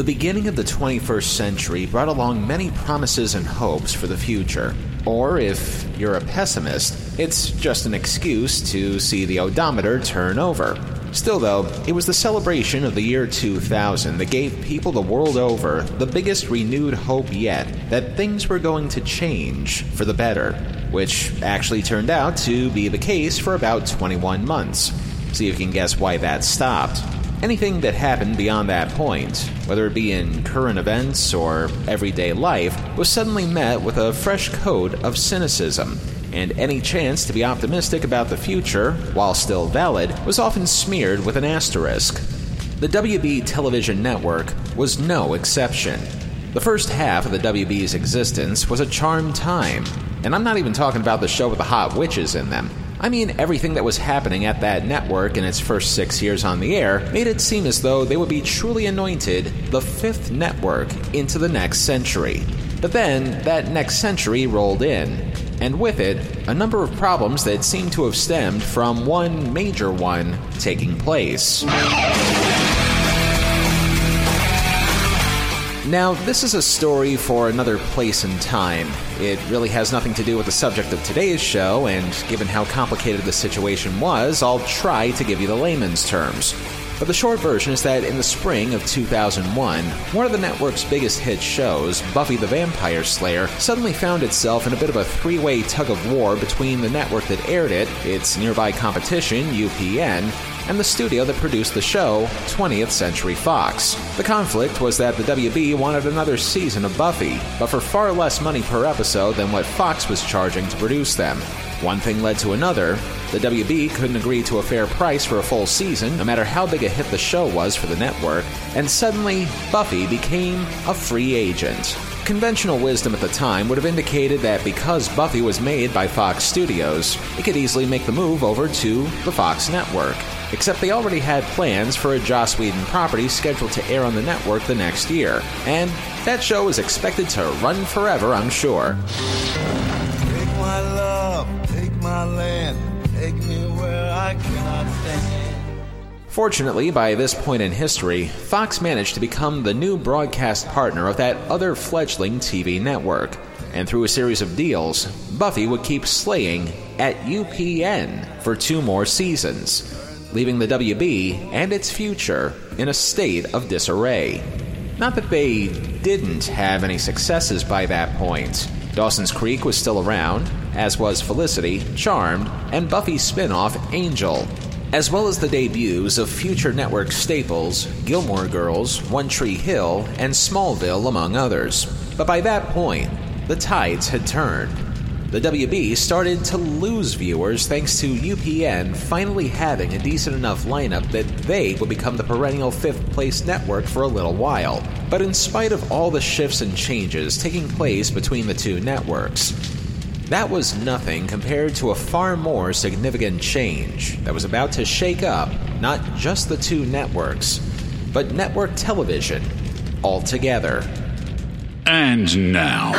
The beginning of the 21st century brought along many promises and hopes for the future. Or, if you're a pessimist, it's just an excuse to see the odometer turn over. Still, though, it was the celebration of the year 2000 that gave people the world over the biggest renewed hope yet that things were going to change for the better, which actually turned out to be the case for about 21 months. See if you can guess why that stopped. Anything that happened beyond that point, whether it be in current events or everyday life, was suddenly met with a fresh coat of cynicism, and any chance to be optimistic about the future, while still valid, was often smeared with an asterisk. The WB television network was no exception. The first half of the WB's existence was a charmed time, and I'm not even talking about the show with the hot witches in them. I mean, everything that was happening at that network in its first 6 years on the air made it seem as though they would be truly anointed the fifth network into the next century. But then, that next century rolled in, and with it, a number of problems that seemed to have stemmed from one major one taking place. Now, this is a story for another place and time. It really has nothing to do with the subject of today's show, and given how complicated the situation was, I'll try to give you the layman's terms. But the short version is that in the spring of 2001, one of the network's biggest hit shows, Buffy the Vampire Slayer, suddenly found itself in a bit of a three-way tug-of-war between the network that aired it, its nearby competition, UPN, and the studio that produced the show, 20th Century Fox. The conflict was that the WB wanted another season of Buffy, but for far less money per episode than what Fox was charging to produce them. One thing led to another. The WB couldn't agree to a fair price for a full season, no matter how big a hit the show was for the network, and suddenly, Buffy became a free agent. Conventional wisdom at the time would have indicated that because Buffy was made by Fox Studios, it could easily make the move over to the Fox network. Except they already had plans for a Joss Whedon property scheduled to air on the network the next year, and that show is expected to run forever, I'm sure. Take my love, take my land, take me where I cannot stand. Fortunately, by this point in history, Fox managed to become the new broadcast partner of that other fledgling TV network, and through a series of deals, Buffy would keep slaying at UPN for 2 more seasons. Leaving the WB and its future in a state of disarray. Not that they didn't have any successes by that point. Dawson's Creek was still around, as was Felicity, Charmed, and Buffy's spin-off Angel, as well as the debuts of future network staples Gilmore Girls, One Tree Hill, and Smallville, among others. But by that point, the tides had turned. The WB started to lose viewers thanks to UPN finally having a decent enough lineup that they would become the perennial fifth-place network for a little while. But in spite of all the shifts and changes taking place between the two networks, that was nothing compared to a far more significant change that was about to shake up not just the two networks, but network television altogether. And now...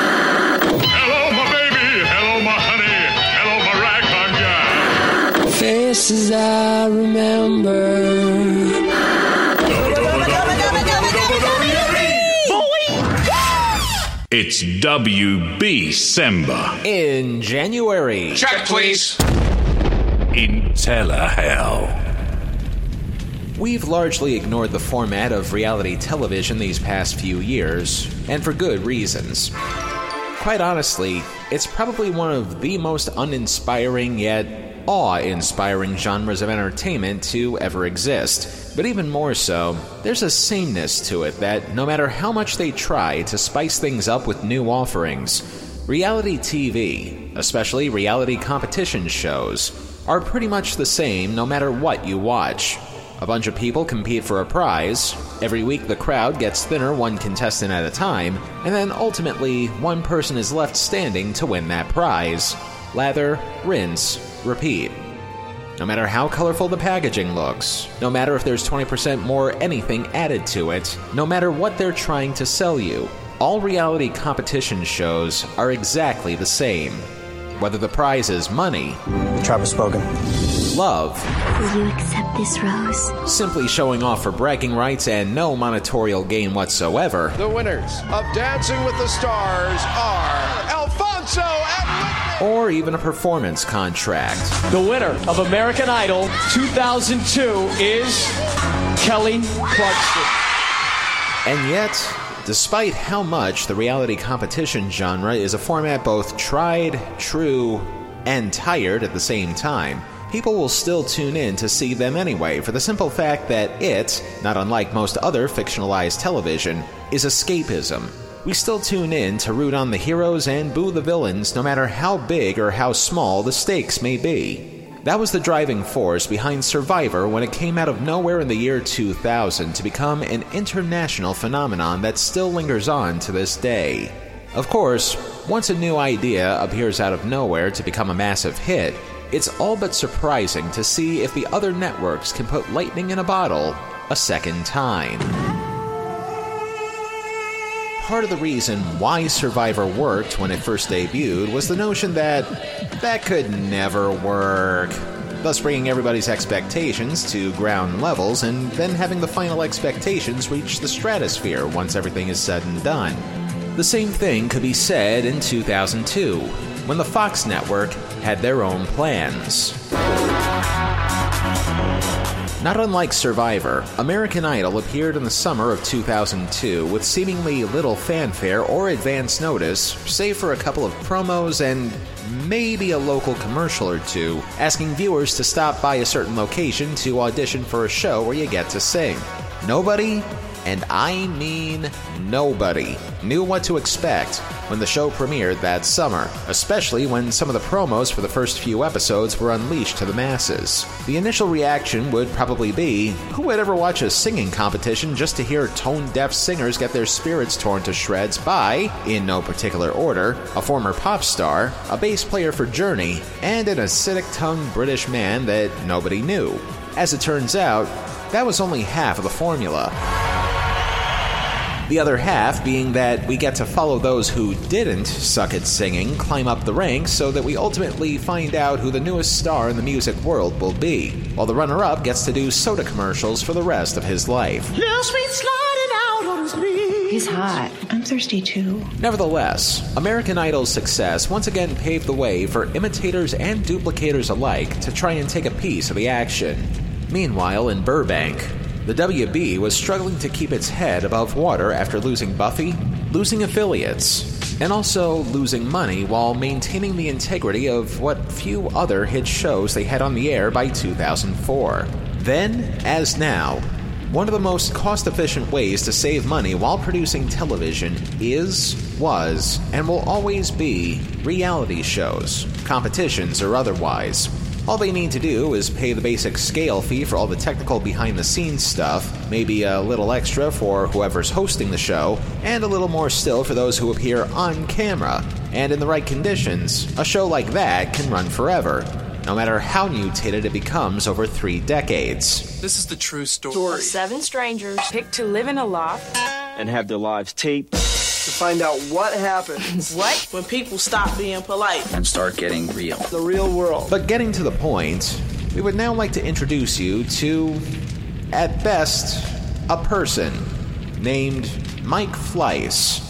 Hello, my baby! Hello, my honey. Hello, my ragtime guy. Faces I remember. It's WB-Cember. In January. Check, please. In Telehell. We've largely ignored the format of reality television these past few years, and for good reasons. Quite honestly, it's probably one of the most uninspiring yet awe-inspiring genres of entertainment to ever exist. But even more so, there's a sameness to it that no matter how much they try to spice things up with new offerings, reality TV, especially reality competition shows, are pretty much the same no matter what you watch. A bunch of people compete for a prize. Every week the crowd gets thinner one contestant at a time, and then ultimately one person is left standing to win that prize. Lather, rinse, repeat. No matter how colorful the packaging looks, no matter if there's 20% more anything added to it, no matter what they're trying to sell you, all reality competition shows are exactly the same. Whether the prize is money... Travis Bogan. love. Will you accept this rose? Simply showing off for bragging rights and no monetary gain whatsoever. The winners of Dancing with the Stars are Alfonso and Whitney. Or even a performance contract. The winner of American Idol 2002 is Kelly Clarkson. And yet, despite how much the reality competition genre is a format both tried, true, and tired at the same time, people will still tune in to see them anyway for the simple fact that it, not unlike most other fictionalized television, is escapism. We still tune in to root on the heroes and boo the villains no matter how big or how small the stakes may be. That was the driving force behind Survivor when it came out of nowhere in the year 2000 to become an international phenomenon that still lingers on to this day. Of course, once a new idea appears out of nowhere to become a massive hit, it's all but surprising to see if the other networks can put lightning in a bottle a second time. Part of the reason why Survivor worked when it first debuted was the notion that could never work, thus bringing everybody's expectations to ground levels and then having the final expectations reach the stratosphere once everything is said and done. The same thing could be said in 2002, when the Fox network had their own plans. Not unlike Survivor, American Idol appeared in the summer of 2002 with seemingly little fanfare or advance notice, save for a couple of promos and maybe a local commercial or two, asking viewers to stop by a certain location to audition for a show where you get to sing. Nobody, and I mean nobody, knew what to expect when the show premiered that summer, especially when some of the promos for the first few episodes were unleashed to the masses. The initial reaction would probably be, who would ever watch a singing competition just to hear tone-deaf singers get their spirits torn to shreds by, in no particular order, a former pop star, a bass player for Journey, and an acidic-tongued British man that nobody knew. As it turns out, that was only half of the formula. The other half being that we get to follow those who didn't suck at singing climb up the ranks so that we ultimately find out who the newest star in the music world will be, while the runner-up gets to do soda commercials for the rest of his life. Little sweet sliding out on his knees. He's hot. I'm thirsty too. Nevertheless, American Idol's success once again paved the way for imitators and duplicators alike to try and take a piece of the action. Meanwhile, in Burbank, the WB was struggling to keep its head above water after losing Buffy, losing affiliates, and also losing money while maintaining the integrity of what few other hit shows they had on the air by 2004. Then, as now, one of the most cost-efficient ways to save money while producing television is, was, and will always be reality shows, competitions or otherwise. All they need to do is pay the basic scale fee for all the technical behind-the-scenes stuff, maybe a little extra for whoever's hosting the show, and a little more still for those who appear on camera. And in the right conditions, a show like that can run forever, no matter how mutated it becomes over 3 decades. This is the true story of 7 strangers picked to live in a loft and have their lives taped. To find out what happens. What? When people stop being polite. And start getting real. The real world. But getting to the point, we would now like to introduce you to, at best, a person named Mike Fleiss.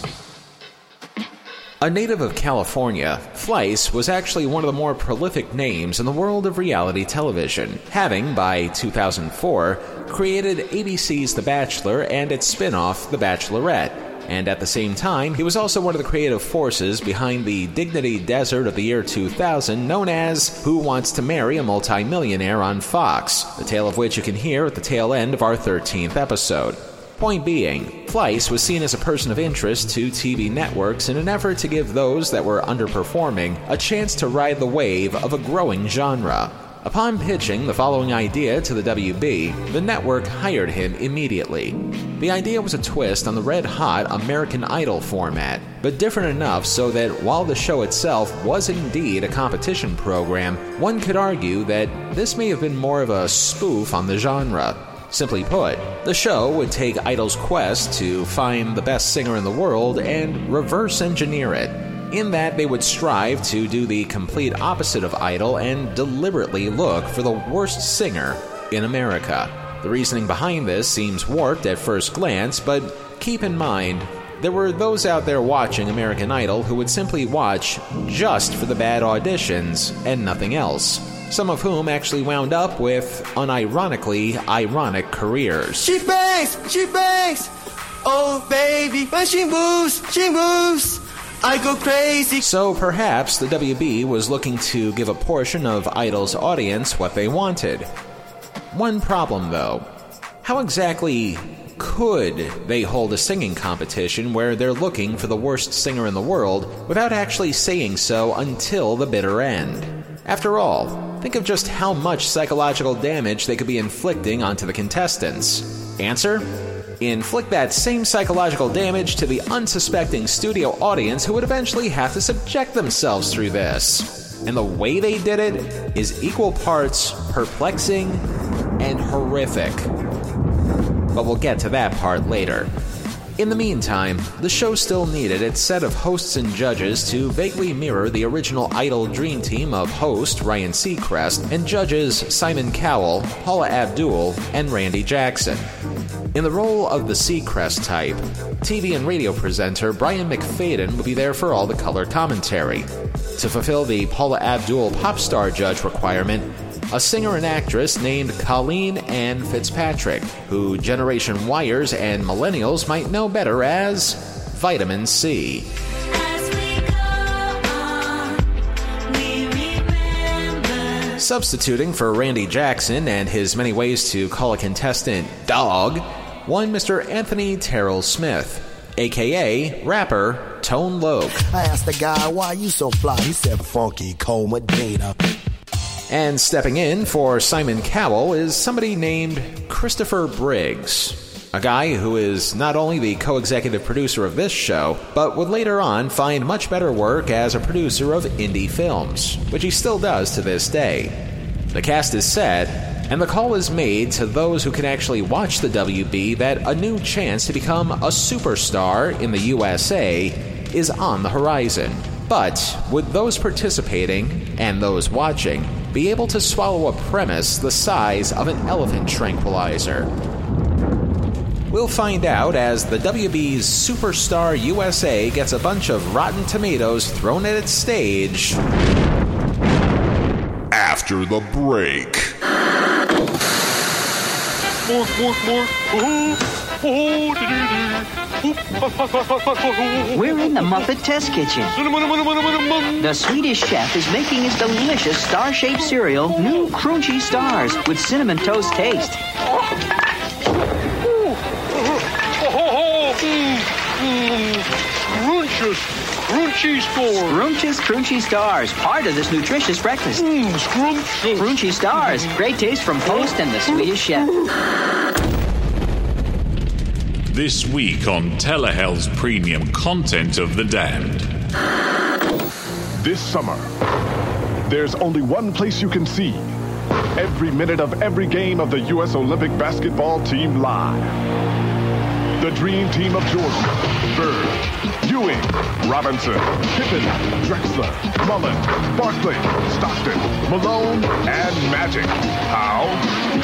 A native of California, Fleiss was actually one of the more prolific names in the world of reality television, having, by 2004, created ABC's The Bachelor and its spin-off, The Bachelorette. And at the same time, he was also one of the creative forces behind the dignity desert of the year 2000 known as Who Wants to Marry a Multimillionaire on Fox, the tale of which you can hear at the tail end of our 13th episode. Point being, Fleiss was seen as a person of interest to TV networks in an effort to give those that were underperforming a chance to ride the wave of a growing genre. Upon pitching the following idea to the WB, the network hired him immediately. The idea was a twist on the red-hot American Idol format, but different enough so that while the show itself was indeed a competition program, one could argue that this may have been more of a spoof on the genre. Simply put, the show would take Idol's quest to find the best singer in the world and reverse engineer it. in that they would strive to do the complete opposite of Idol and deliberately look for the worst singer in America. The reasoning behind this seems warped at first glance, but keep in mind, there were those out there watching American Idol who would simply watch just for the bad auditions and nothing else, some of whom actually wound up with unironically ironic careers. She bangs, oh baby, when she moves, I go crazy. So perhaps the WB was looking to give a portion of Idol's audience what they wanted. One problem, though. How exactly could they hold a singing competition where they're looking for the worst singer in the world without actually saying so until the bitter end? After all, think of just how much psychological damage they could be inflicting onto the contestants. Answer? Inflict that same psychological damage to the unsuspecting studio audience who would eventually have to subject themselves through this. And the way they did it is equal parts perplexing and horrific. But we'll get to that part later. In the meantime, the show still needed its set of hosts and judges to vaguely mirror the original Idol dream team of host Ryan Seacrest and judges Simon Cowell, Paula Abdul, and Randy Jackson. In the role of the Seacrest type, TV and radio presenter Brian McFadden would be there for all the color commentary. To fulfill the Paula Abdul pop star judge requirement, a singer and actress named Colleen Ann Fitzpatrick, who Generation Wires and millennials might know better as Vitamin C. As we go on, we remember. Substituting for Randy Jackson and his many ways to call a contestant dog, one Mr. Anthony Terrell Smith, a.k.a. rapper Tone Loc. I asked the guy, why you so fly? He said, funky coma data. And stepping in for Simon Cowell is somebody named Christopher Briggs, a guy who is not only the co-executive producer of this show, but would later on find much better work as a producer of indie films, which he still does to this day. The cast is set, and the call is made to those who can actually watch the WB that a new chance to become a superstar in the USA is on the horizon. But would those participating, and those watching, be able to swallow a premise the size of an elephant tranquilizer? We'll find out as the WB's Superstar USA gets a bunch of rotten tomatoes thrown at its stage after the break. We're in the Muppet Test Kitchen. The Swedish chef is making his delicious star-shaped cereal, New Crunchy Stars, with cinnamon toast taste. Scrunches Crunchy Stars, part of this nutritious breakfast. Crunchy Stars, great taste from Post and the Swedish chef. This week on Telehell's premium content of The Damned. This summer, there's only one place you can see every minute of every game of the U.S. Olympic basketball team live. The dream team of Jordan, Bird, Ewing, Robinson, Pippen, Drexler, Mullen, Barkley, Stockton, Malone, and Magic. How?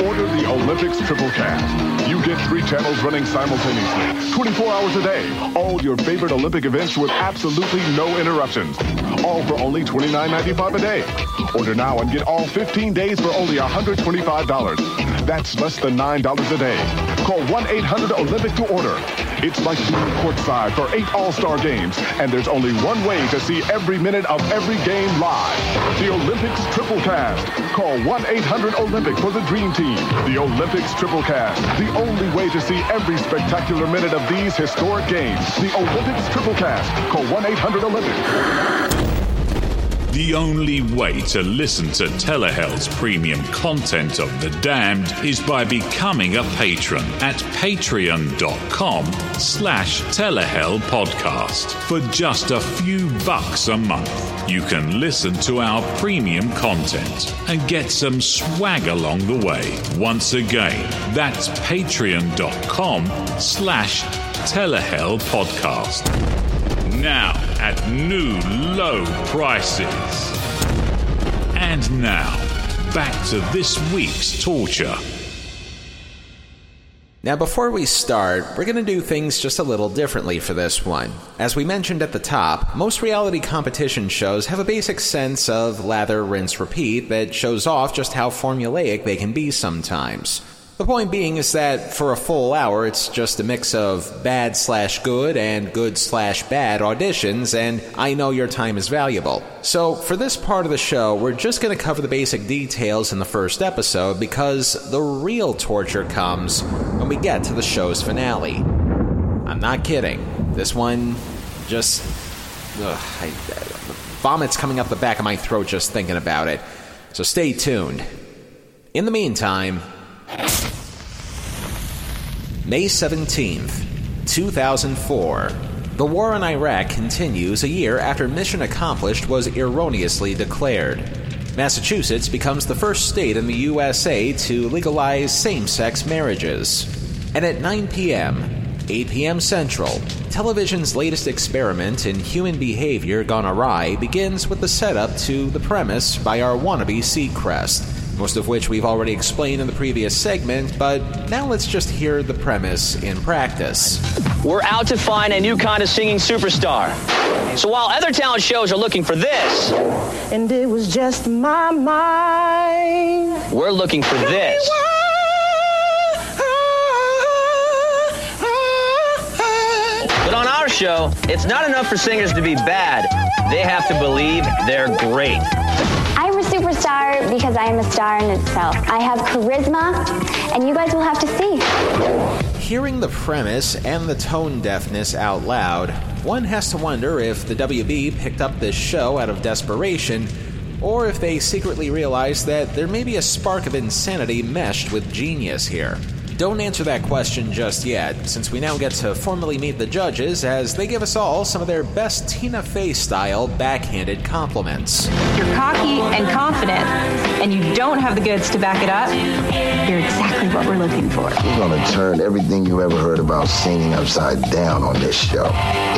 Order the Olympics triple cast. You get 3 channels running simultaneously, 24 hours a day. All your favorite Olympic events with absolutely no interruptions. All for only $29.95 a day. Order now and get all 15 days for only $125. That's less than $9 a day. Call 1-800-OLYMPIC to order. It's like being courtside for 8 All-Star games, and there's only one way to see every minute of every game live. The Olympics triple cast. Call 1-800-OLYMPIC for the Dream Team. The Olympics triple cast. The only way to see every spectacular minute of these historic games. The Olympics triple cast. Call 1-800-OLYMPIC. The only way to listen to Telehell's premium content of The Damned is by becoming a patron at patreon.com/Telehell podcast. For just a few bucks a month, you can listen to our premium content and get some swag along the way. Once again, that's patreon.com/Telehell podcast. now at new low prices. And now, back to this week's torture. Now, before we start, we're going to do things just a little differently for this one. As we mentioned at the top, most reality competition shows have a basic sense of lather, rinse, repeat that shows off just how formulaic they can be sometimes. The point being is that for a full hour, it's just a mix of bad/good and good/bad auditions, and I know your time is valuable. So for this part of the show, we're just going to cover the basic details in the first episode because the real torture comes when we get to the show's finale. I'm not kidding. This one just... vomit's coming up the back of my throat just thinking about it. So stay tuned. In the meantime... May 17th, 2004. The war in Iraq continues a year after mission accomplished was erroneously declared. Massachusetts becomes the first state in the USA to legalize same-sex marriages. And at 9 p.m., 8 p.m. Central, television's latest experiment in human behavior gone awry begins with the setup to the premise by our wannabe Seacrest, most of which we've already explained in the previous segment, but now let's just hear the premise in practice. We're out to find a new kind of singing superstar. So while other talent shows are looking for this... And it was just my mind. We're looking for this. But on our show, it's not enough for singers to be bad. They have to believe they're great. I'm a superstar because I am a star in itself. I have charisma, and you guys will have to see. Hearing the premise and the tone deafness out loud, one has to wonder if the WB picked up this show out of desperation, or if they secretly realized that there may be a spark of insanity meshed with genius here. Don't answer that question just yet, since we now get to formally meet the judges as they give us all some of their best Tina Fey-style backhanded compliments. You're cocky and confident, and you don't have the goods to back it up. You're exactly what we're looking for. We're going to turn everything you ever heard about singing upside down on this show.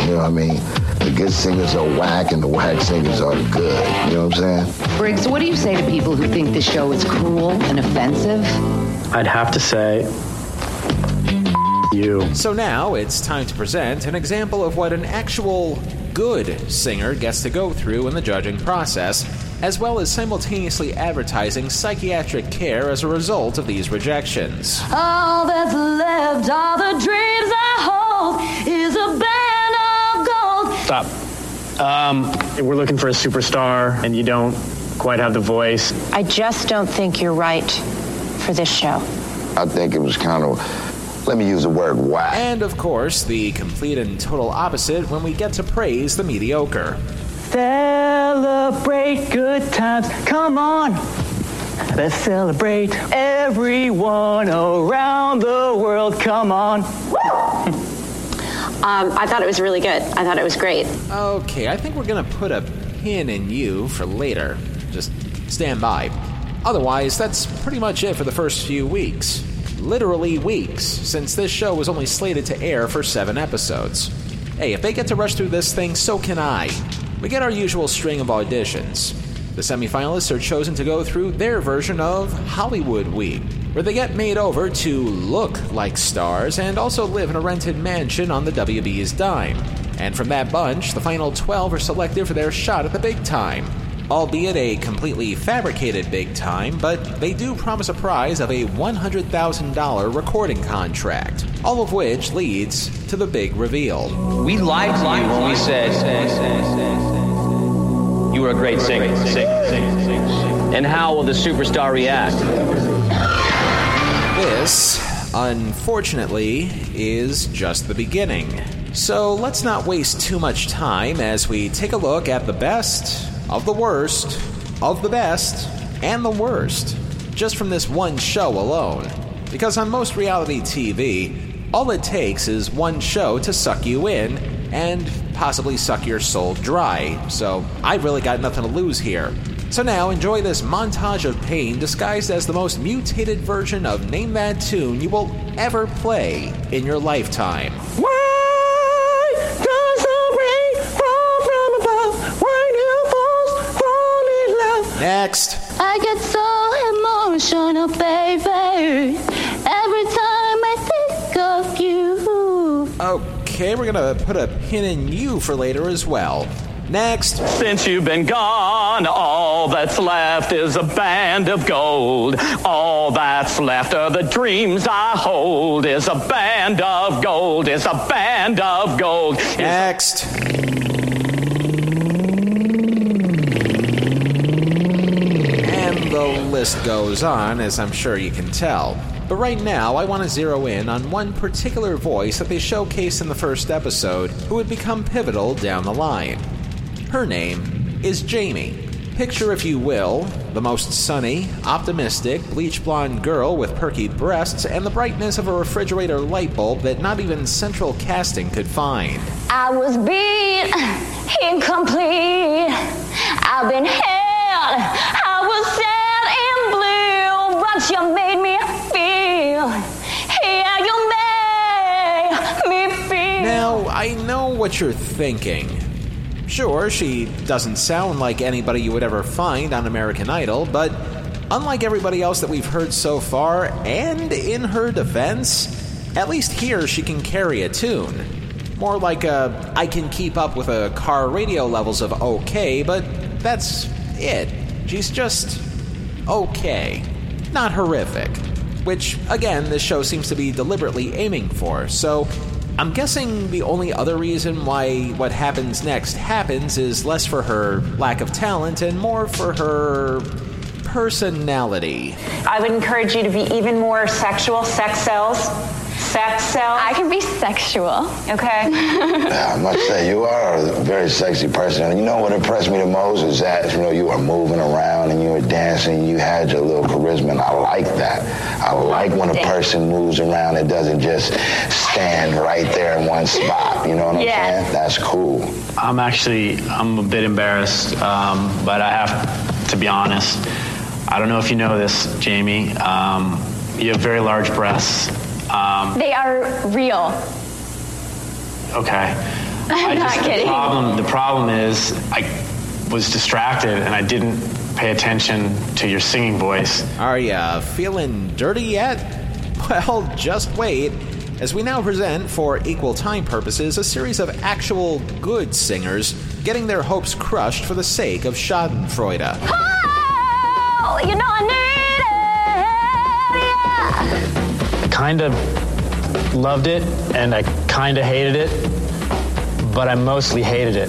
You know what I mean? The good singers are whack, and the whack singers are good. You know what I'm saying? Briggs, what do you say to people who think this show is cruel and offensive? I'd have to say... you. So now it's time to present an example of what an actual good singer gets to go through in the judging process, as well as simultaneously advertising psychiatric care as a result of these rejections. All that's left are the dreams I hold is a band of gold. Stop. We're looking for a superstar, and you don't quite have the voice. I just don't think you're right for this show. I think it was kind of... let me use the word wow. And, of course, the complete and total opposite when we get to praise the mediocre. Celebrate good times. Come on. Let's celebrate everyone around the world. Come on. I thought it was really good. I thought it was great. Okay, I think we're going to put a pin in you for later. Just stand by. Otherwise, that's pretty much it for the first few weeks. Literally weeks, since this show was only slated to air for 7 episodes. Hey, if they get to rush through this thing, so can I. We get our usual string of auditions. The semifinalists are chosen to go through their version of Hollywood Week, where they get made over to look like stars and also live in a rented mansion on the WB's dime. And from that bunch, the final 12 are selected for their shot at the big time. Albeit a completely fabricated big time, but they do promise a prize of a $100,000 recording contract, all of which leads to the big reveal. We lied to you when we said you were a great singer. And how will the superstar react? This, unfortunately, is just the beginning. So let's not waste too much time as we take a look at the best... of the worst, of the best, and the worst, just from this one show alone. Because on most reality TV, all it takes is one show to suck you in and possibly suck your soul dry, so I've really got nothing to lose here. So now enjoy this montage of pain disguised as the most mutated version of Name That Tune you will ever play in your lifetime. Why does the rain Next. I get so emotional, baby, every time I think of you. Okay, we're going to put a pin in you for later as well. Next. Since you've been gone, all that's left is a band of gold. All that's left of the dreams I hold is a band of gold, is a band of gold. Next. And the list goes on, as I'm sure you can tell. But right now, I want to zero in on one particular voice that they showcased in the first episode who would become pivotal down the line. Her name is Jamie. Picture, if you will, the most sunny, optimistic, bleach-blonde girl with perky breasts and the brightness of a refrigerator light bulb that not even central casting could find. I was beat, incomplete. I've been held, I was sad and blue, but you made me feel. Yeah, you made me feel. Now, I know what you're thinking. Sure, she doesn't sound like anybody you would ever find on American Idol, but unlike everybody else that we've heard so far, and in her defense, at least here she can carry a tune. More like a I can keep up with a car radio levels of okay, but that's it. She's just okay. Not horrific. Which, again, this show seems to be deliberately aiming for, so I'm guessing the only other reason why what happens next happens is less for her lack of talent and more for her personality. I would encourage you to be even more sexual. Sex sells. Sex sells. I can be sexual. Okay. Now, I must say, you are a very sexy person. And you know what impressed me the most is that, you know, you were moving around and you were dancing. You had your little charisma, and I like that. I like when a person moves around and doesn't just stand right there in one spot. You know what I'm saying? That's cool. I'm a bit embarrassed, but I have to be honest. I don't know if you know this, Jamie. You have very large breasts. They are real. Okay. I'm not kidding. The problem is I was distracted and I didn't pay attention to your singing voice. Are you feeling dirty yet? Well, just wait, as we now present, for equal time purposes, a series of actual good singers getting their hopes crushed for the sake of schadenfreude. Oh, you know I need it, yeah. Kind of loved it, and I kind of hated it, but I mostly hated it.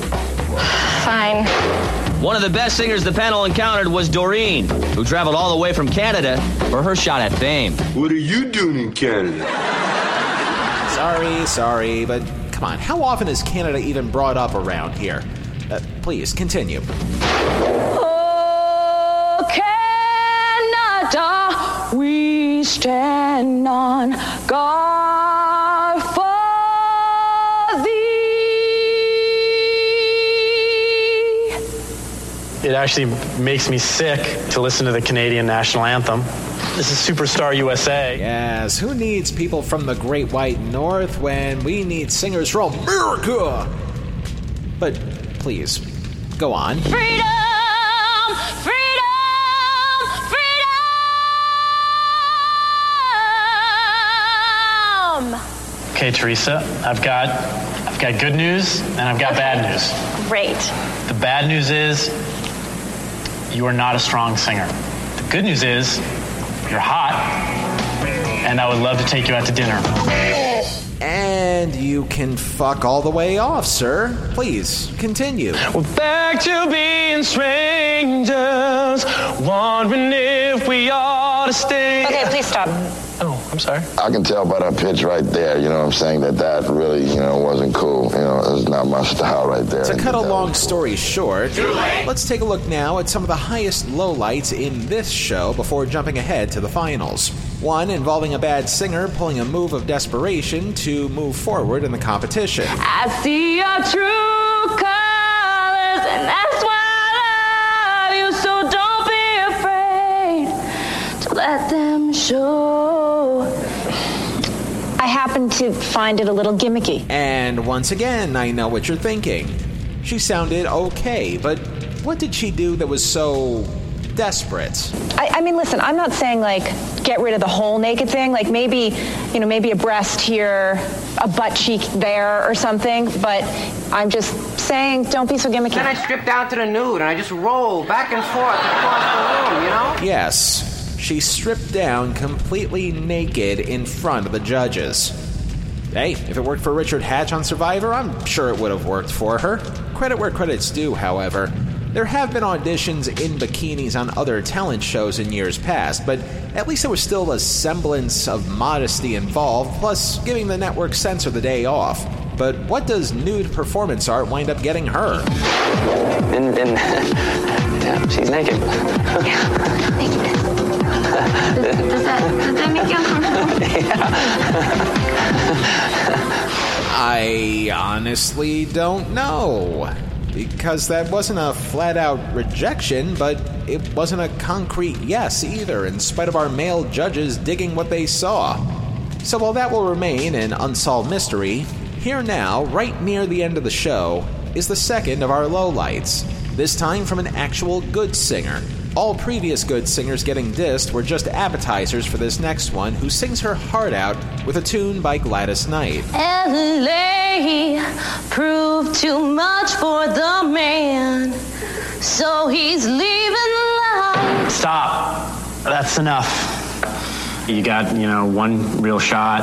Fine. One of the best singers the panel encountered was Doreen, who traveled all the way from Canada for her shot at fame. What are you doing in Canada? Sorry, but come on, how often is Canada even brought up around here? Please, continue. Oh, Canada, we stand on guard for thee. It actually makes me sick to listen to the Canadian national anthem. This is Superstar USA. Yes, who needs people from the Great White North when we need singers from America? But please, go on. Freedom! Okay, Teresa, I've got good news and I've got bad news. Great. The bad news is you are not a strong singer. The good news is you're hot, and I would love to take you out to dinner. And you can fuck all the way off, sir. Please, continue. We're back to being strangers, wondering if we ought to stay. Okay, please stop. I'm sorry. I can tell by that pitch right there, you know what I'm saying, that really, you know, wasn't cool. You know, it's not my style right there. To cut a long story short, let's take a look now at some of the highest lowlights in this show before jumping ahead to the finals. One involving a bad singer pulling a move of desperation to move forward in the competition. I see your true colors, and that's why I love you, so don't be afraid to let them show. I happen to find it a little gimmicky. And once again, I know what you're thinking. She sounded okay, but what did she do that was so desperate. I mean, listen, I'm not saying, like, get rid of the whole naked thing. Like, maybe, you know, maybe a breast here, a butt cheek there or something. But I'm just saying, don't be so gimmicky. Then I strip down to the nude, and I just roll back and forth across the room, you know? Yes, she stripped down completely naked in front of the judges. Hey, if it worked for Richard Hatch on Survivor, I'm sure it would have worked for her. Credit where credit's due, however. There have been auditions in bikinis on other talent shows in years past, but at least there was still a semblance of modesty involved, plus giving the network sense of the day off. But what does nude performance art wind up getting her? And yeah, she's naked. Yeah, naked. Does that make you uncomfortable? Yeah. I honestly don't know. Because that wasn't a flat-out rejection, but it wasn't a concrete yes either, in spite of our male judges digging what they saw. So while that will remain an unsolved mystery, here now, right near the end of the show, is the second of our lowlights, this time from an actual good singer. All previous good singers getting dissed were just appetizers for this next one, who sings her heart out with a tune by Gladys Knight. L.A. proved too much for the man, so he's leaving the life. Stop. That's enough. You got, you know, one real shot.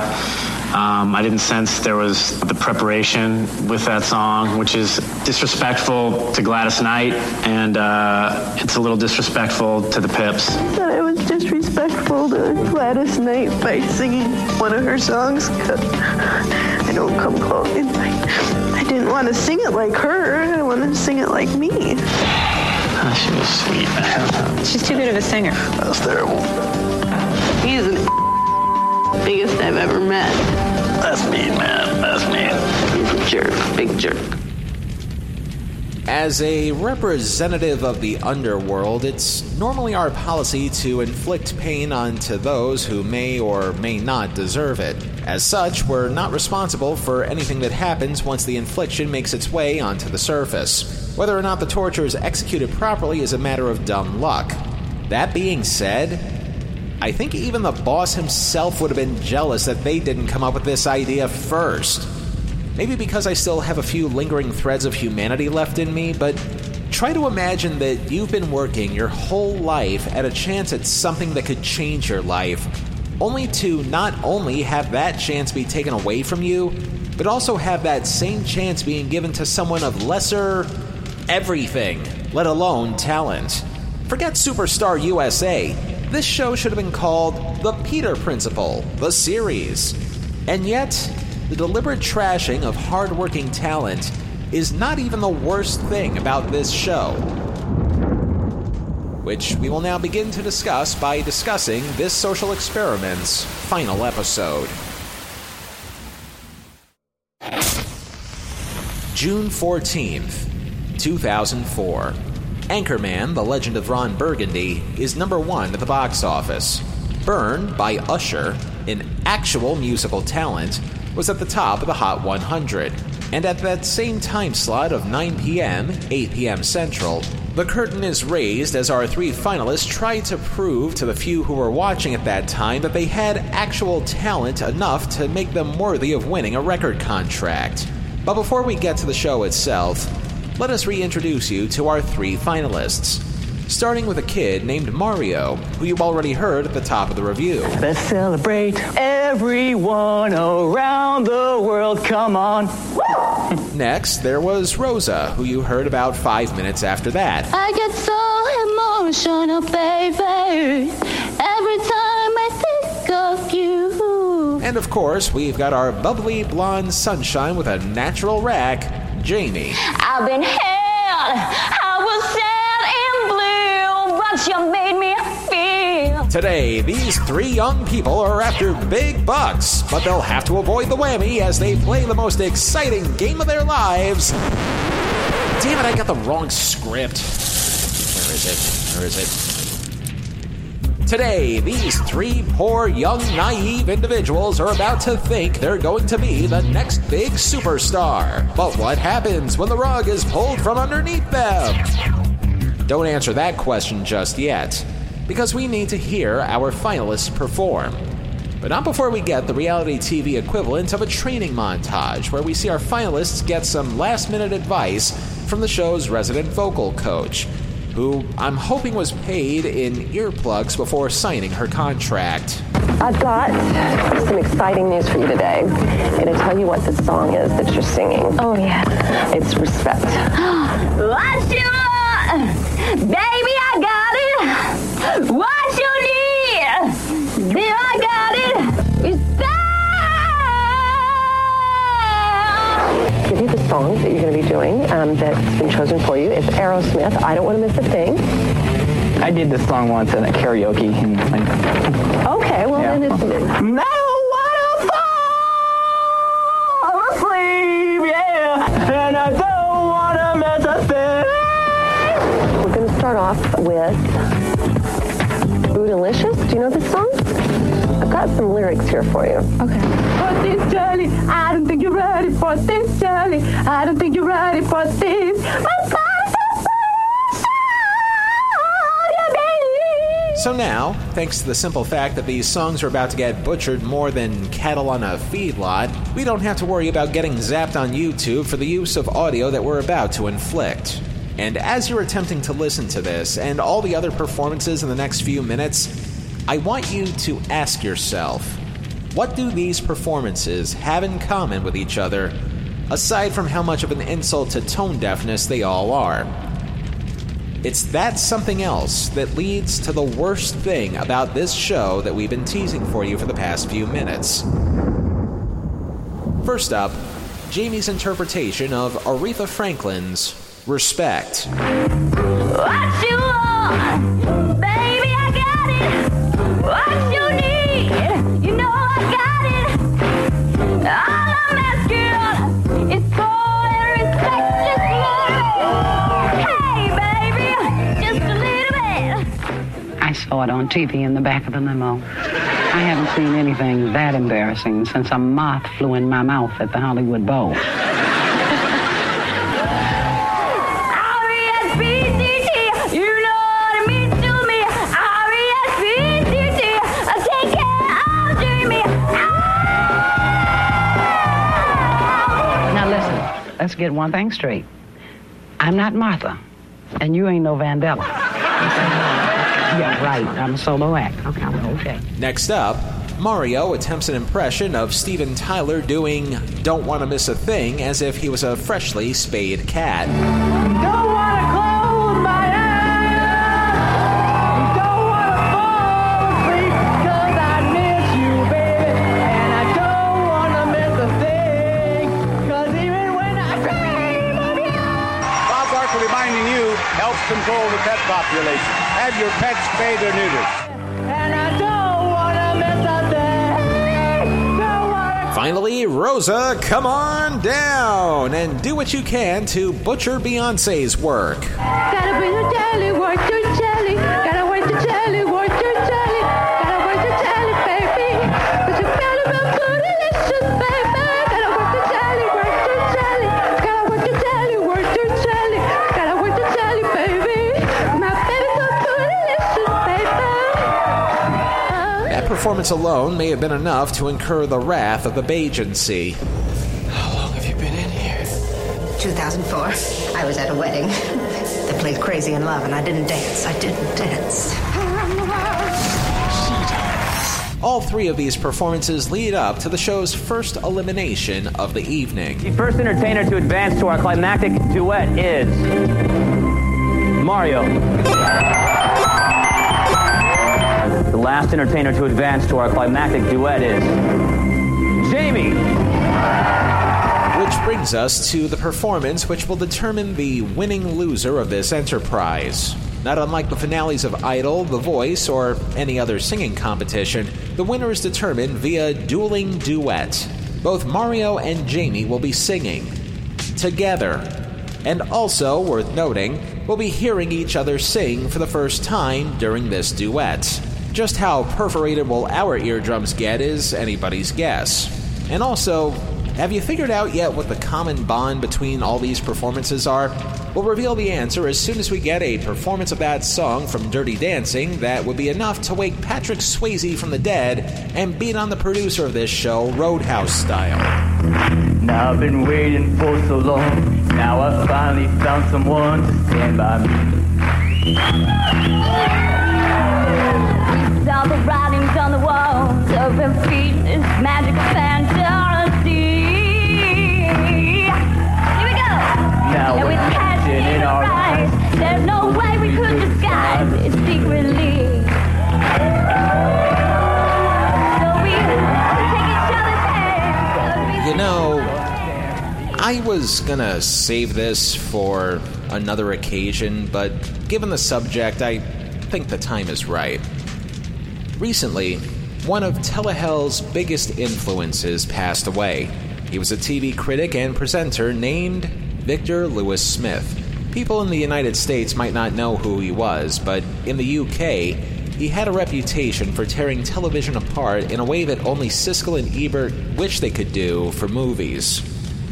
I didn't sense there was the preparation with that song, which is disrespectful to Gladys Knight, and it's a little disrespectful to the Pips. It was disrespectful to Gladys Knight by singing one of her songs. I don't come close. I didn't want to sing it like her. I wanted to sing it like me. Oh, she was sweet. Man. She's too good of a singer. That's terrible. He's an biggest I've ever met. That's mean, man. That's mean. He's a jerk. Big jerk. As a representative of the underworld, it's normally our policy to inflict pain onto those who may or may not deserve it. As such, we're not responsible for anything that happens once the infliction makes its way onto the surface. Whether or not the torture is executed properly is a matter of dumb luck. That being said, I think even the boss himself would have been jealous that they didn't come up with this idea first. Maybe because I still have a few lingering threads of humanity left in me, but try to imagine that you've been working your whole life at a chance at something that could change your life, only to not only have that chance be taken away from you, but also have that same chance being given to someone of lesser everything, let alone talent. Forget Superstar USA. This show should have been called The Peter Principle, the series. And yet, the deliberate trashing of hard-working talent is not even the worst thing about this show, which we will now begin to discuss by discussing this social experiment's final episode. June 14th, 2004. Anchorman, The Legend of Ron Burgundy, is number one at the box office. Burn by Usher, an actual musical talent, was at the top of the Hot 100. And at that same time slot of 9 p.m., 8 p.m. Central, the curtain is raised as our three finalists try to prove to the few who were watching at that time that they had actual talent enough to make them worthy of winning a record contract. But before we get to the show itself, let us reintroduce you to our three finalists, starting with a kid named Mario, who you've already heard at the top of the review. Let's celebrate everyone around the world, come on. Woo! Next, there was Rosa, who you heard about 5 minutes after that. I get so emotional, baby, every time I think of you. And of course, we've got our bubbly blonde sunshine with a natural rack, Jamie. I've been held, I was sad and blue, but you made me feel. Today, these three young people are after big bucks, but they'll have to avoid the whammy as they play the most exciting game of their lives. Damn it, I got the wrong script. Where is it? Today, these three poor, young, naive individuals are about to think they're going to be the next big superstar. But what happens when the rug is pulled from underneath them? Don't answer that question just yet, because we need to hear our finalists perform. But not before we get the reality TV equivalent of a training montage, where we see our finalists get some last-minute advice from the show's resident vocal coach, who I'm hoping was paid in earplugs before signing her contract. I've got some exciting news for you today. I'm going to tell you what the song is that you're singing. Oh, yeah. It's Respect. What you want, baby, I got it. What you need, baby, I got it. Give you the songs that you're going to be doing that's been chosen for you. It's Aerosmith, I Don't Want to Miss a Thing. I did this song once at a karaoke. Okay, well yeah. Then it's... No, I don't fall asleep, yeah, and I don't want to miss a thing. We're going to start off with Bootylicious. Do you know this song? I've got some lyrics here for you. Okay. For this, Charlie, I don't think you're ready for this, Charlie. I don't think you're ready for this. So now, thanks to the simple fact that these songs are about to get butchered more than cattle on a feedlot, we don't have to worry about getting zapped on YouTube for the use of audio that we're about to inflict. And as you're attempting to listen to this and all the other performances in the next few minutes, I want you to ask yourself, what do these performances have in common with each other, aside from how much of an insult to tone deafness they all are? It's that something else that leads to the worst thing about this show that we've been teasing for you for the past few minutes. First up, Jamie's interpretation of Aretha Franklin's Respect. What you want, baby, I got it. What you need. I saw it on TV in the back of the limo. I haven't seen anything that embarrassing since a moth flew in my mouth at the Hollywood Bowl. Let's get one thing straight. I'm not Martha, and you ain't no Vandella. Yeah, right. I'm a solo act. Okay. Next up, Mario attempts an impression of Steven Tyler doing Don't Want to Miss a Thing as if he was a freshly spayed cat. Don't want to close my eyes. Don't want to fall asleep because I miss you, baby. And I don't want to miss a thing because even when Bob Barker reminding you helps control the pet population. Have your pets spayed or neutered. And I don't want to miss a thing. Finally, Rosa, come on down and do what you can to butcher Beyonce's work. Gotta bring your jelly, work your jelly. Gotta work your jelly, work your jelly. Gotta work your jelly, baby. But you feel about bootylicious, baby. Performance alone may have been enough to incur the wrath of the Bajency. How long have you been in here? 2004. I was at a wedding. They played Crazy in Love, and I didn't dance. All three of these performances lead up to the show's first elimination of the evening. The first entertainer to advance to our climactic duet is Mario. The last entertainer to advance to our climactic duet is Jamie. Which brings us to the performance which will determine the winning loser of this enterprise. Not unlike the finales of Idol, The Voice, or any other singing competition, the winner is determined via dueling duet. Both Mario and Jamie will be singing together. And also, worth noting, we'll be hearing each other sing for the first time during this duet. Just how perforated will our eardrums get is anybody's guess. And also, Have you figured out yet what the common bond between all these performances are? We'll reveal the answer as soon as we get a performance of that song from Dirty Dancing that would be enough to wake Patrick Swayze from the dead and beat on the producer of this show, Roadhouse style. Now I've been waiting for so long, now I finally found someone to stand by me. With all the writings on the walls, open feet, this magic fantasy. And with passion in our eyes, there's no way we could disguise it secretly. So we take each other's hands. You know, I was gonna save this for another occasion, but given the subject, I think the time is right. Recently, one of Telehell's biggest influences passed away. He was a TV critic and presenter named Victor Lewis Smith. People in the United States might not know who he was, but in the UK, he had a reputation for tearing television apart in a way that only Siskel and Ebert wished they could do for movies.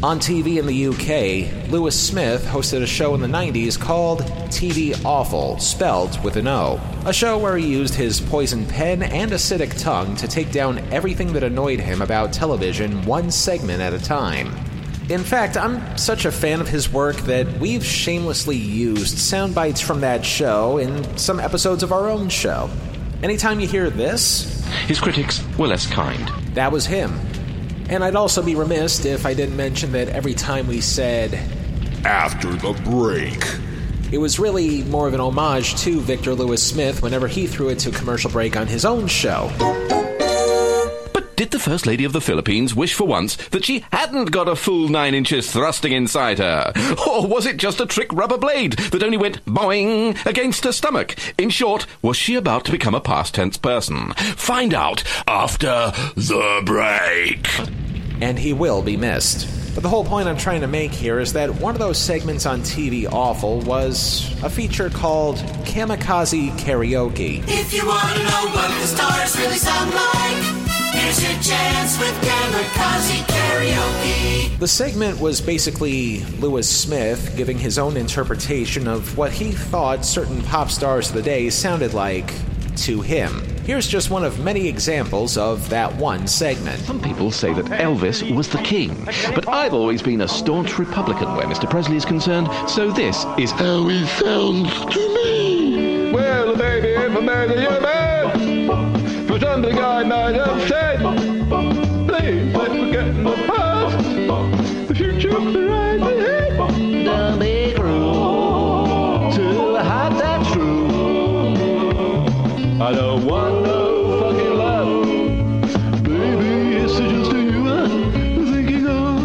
On TV in the UK, Lewis Smith hosted a show in the 90s called TV Awful, spelled with an O. A show where he used his poison pen and acidic tongue to take down everything that annoyed him about television, one segment at a time. In fact, I'm such a fan of his work that we've shamelessly used sound bites from that show in some episodes of our own show. Anytime you hear this, his critics were less kind. That was him. And I'd also be remiss if I didn't mention that every time we said, "After the break," it was really more of an homage to Victor Lewis Smith whenever he threw it to commercial break on his own show. Did the First Lady of the Philippines wish for once that she hadn't got a full 9 inches thrusting inside her? Or was it just a trick rubber blade that only went boing against her stomach? In short, was she about to become a past tense person? Find out after the break. And he will be missed. But the whole point I'm trying to make here is that one of those segments on TV Awful was a feature called Kamikaze Karaoke. If you want to know what the stars really sound like, here's your chance with Kamikaze Karaoke. The segment was basically Lewis Smith giving his own interpretation of what he thought certain pop stars of the day sounded like to him. Here's just one of many examples of that one segment. Some people say that Elvis was the king, but I've always been a staunch Republican where Mr. Presley is concerned, so this is how he sounds to me. Well, the baby information, yeah, man. For something I might have said, please don't forget the past. The future lies ahead. Don't be cruel to a heart that's true. I don't want no fucking love, baby. It's just you I'm thinking of.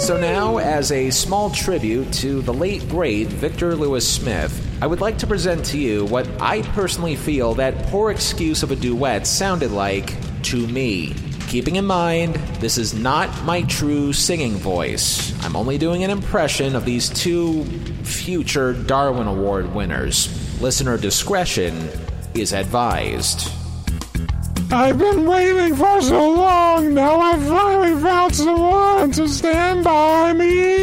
So now, as a small tribute to the late great Victor Lewis Smith, I would like to present to you what I personally feel that poor excuse of a duet sounded like to me. Keeping in mind, this is not my true singing voice. I'm only doing an impression of these two future Darwin Award winners. Listener discretion is advised. I've been waiting for so long, now I finally found someone to stand by me.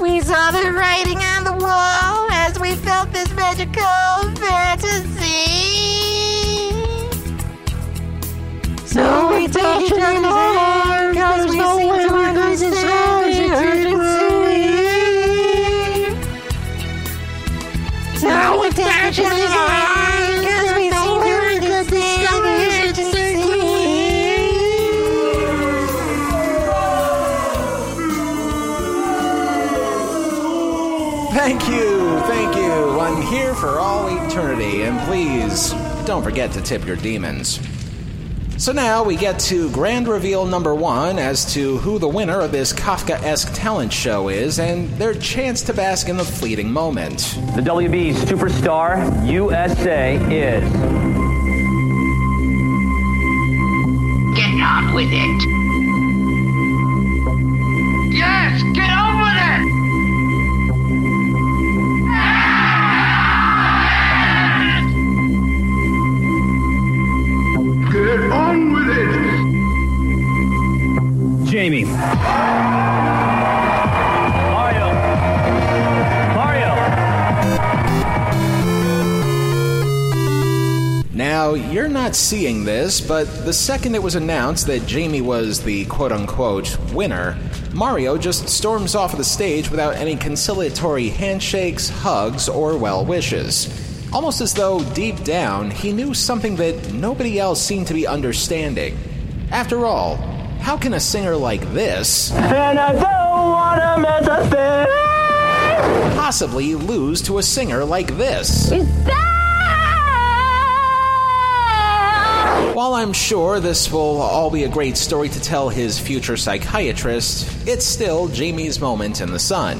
We saw the writing on the wall as we felt this magical fantasy. So we took each other's hand, cause we sing to our necessary urgency. So we took each other's hand, cause we sing to our necessary urgency. Thank you, thank you. I'm here for all eternity, and please don't forget to tip your demons. So now we get to grand reveal number one as to who the winner of this Kafka-esque talent show is and their chance to bask in the fleeting moment. The WB's Superstar USA is... Get on with it. Yes, get on with it! Get on with it! Jamie. Now, you're not seeing this, but the second it was announced that Jamie was the quote-unquote winner, Mario just storms off of the stage without any conciliatory handshakes, hugs, or well wishes. Almost as though, deep down, he knew something that nobody else seemed to be understanding. After all, how can a singer like this possibly lose to a singer like this? While I'm sure this will all be a great story to tell his future psychiatrist, it's still Jamie's moment in the sun,